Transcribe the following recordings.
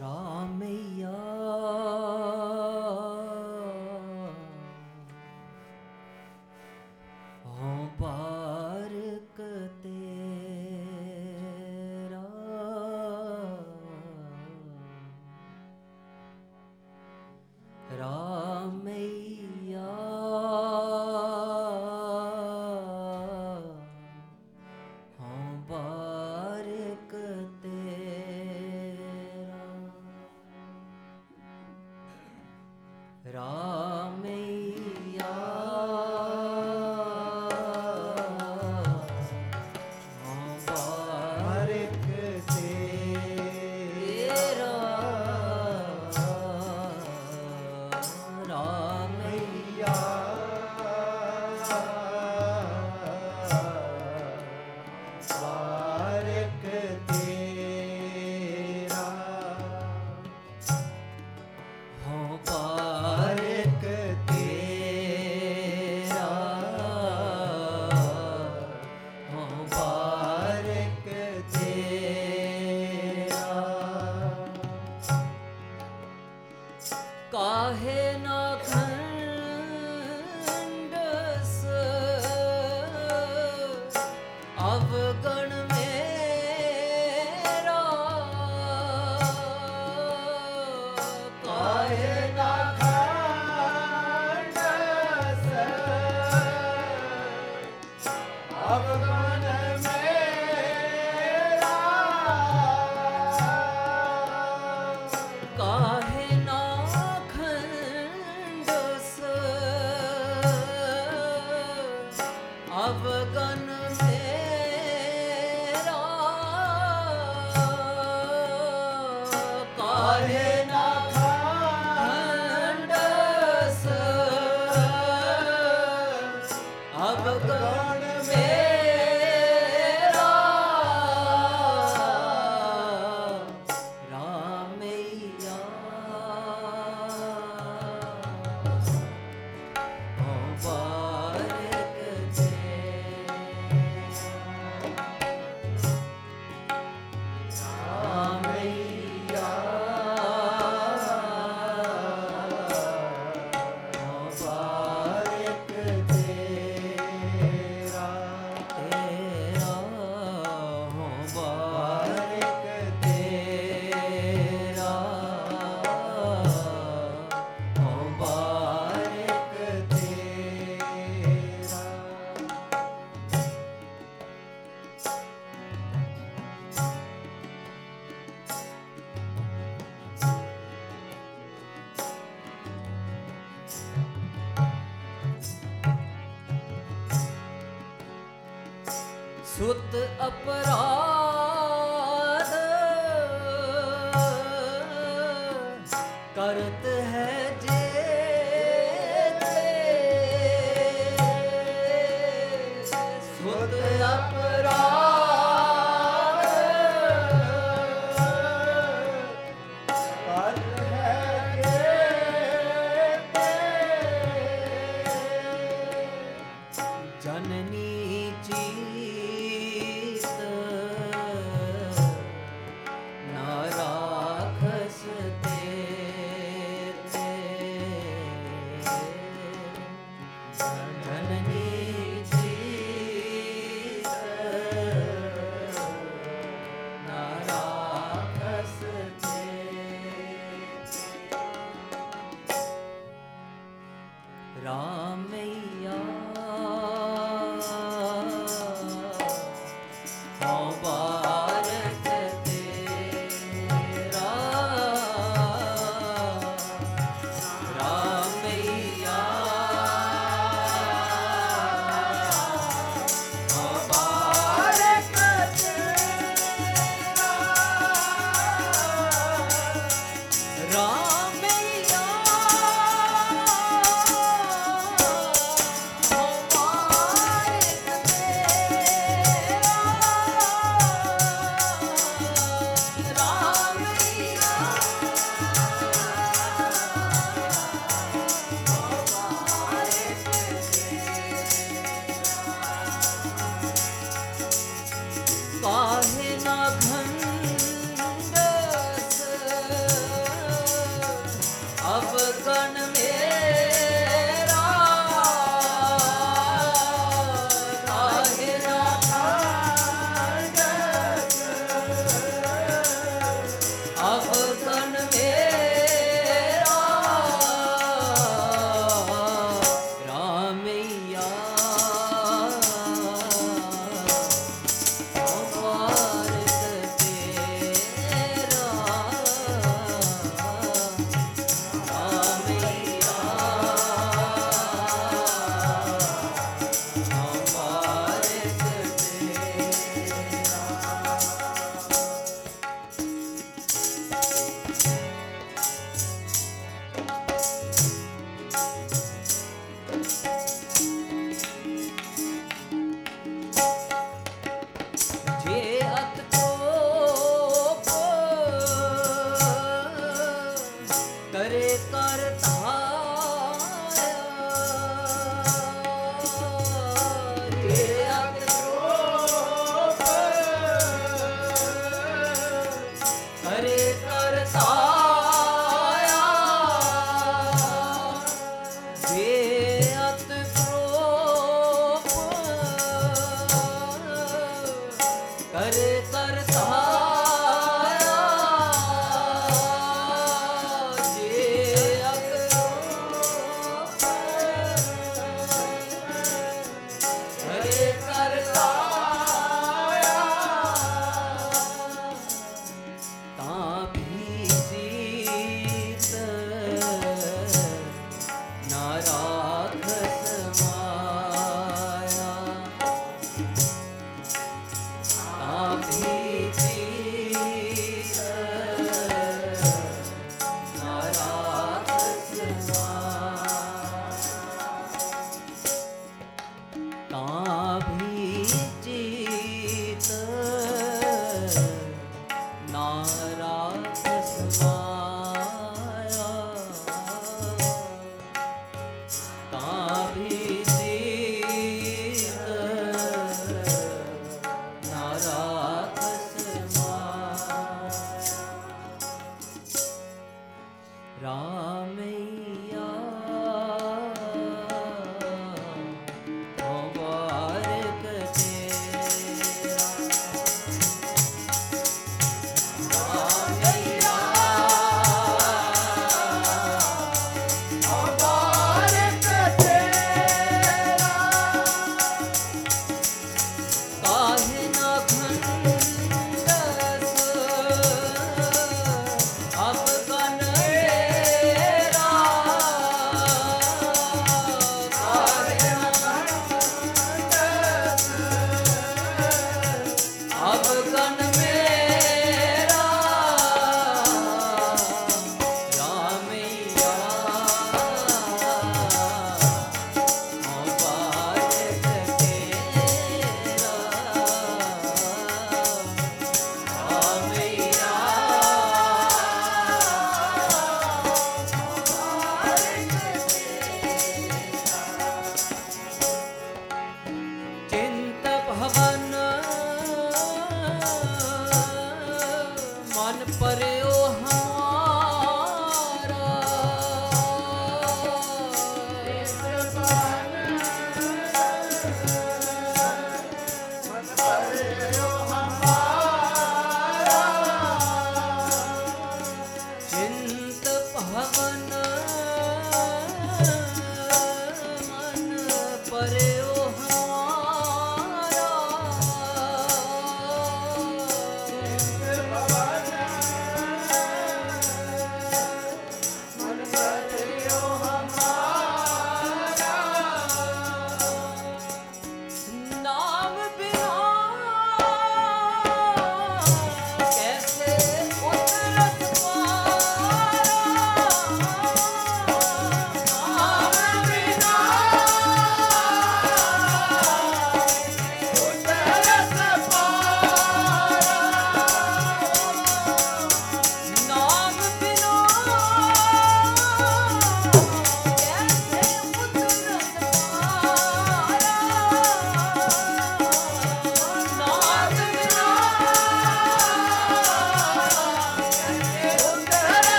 ராமையா ஓம் பார்க்கு தேரா ராமையா ஓம் பார்க்கு தேரா ராமையா काहे ना खंड से अवगण मेरा काहे ना खंड से अवगण मेरा काहे ना अवगन मेरा काहे ना खंड से अवगन मेरा रामैया सुत अपराध करत है जे सुत अपराध करत है जे जननी जी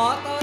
motto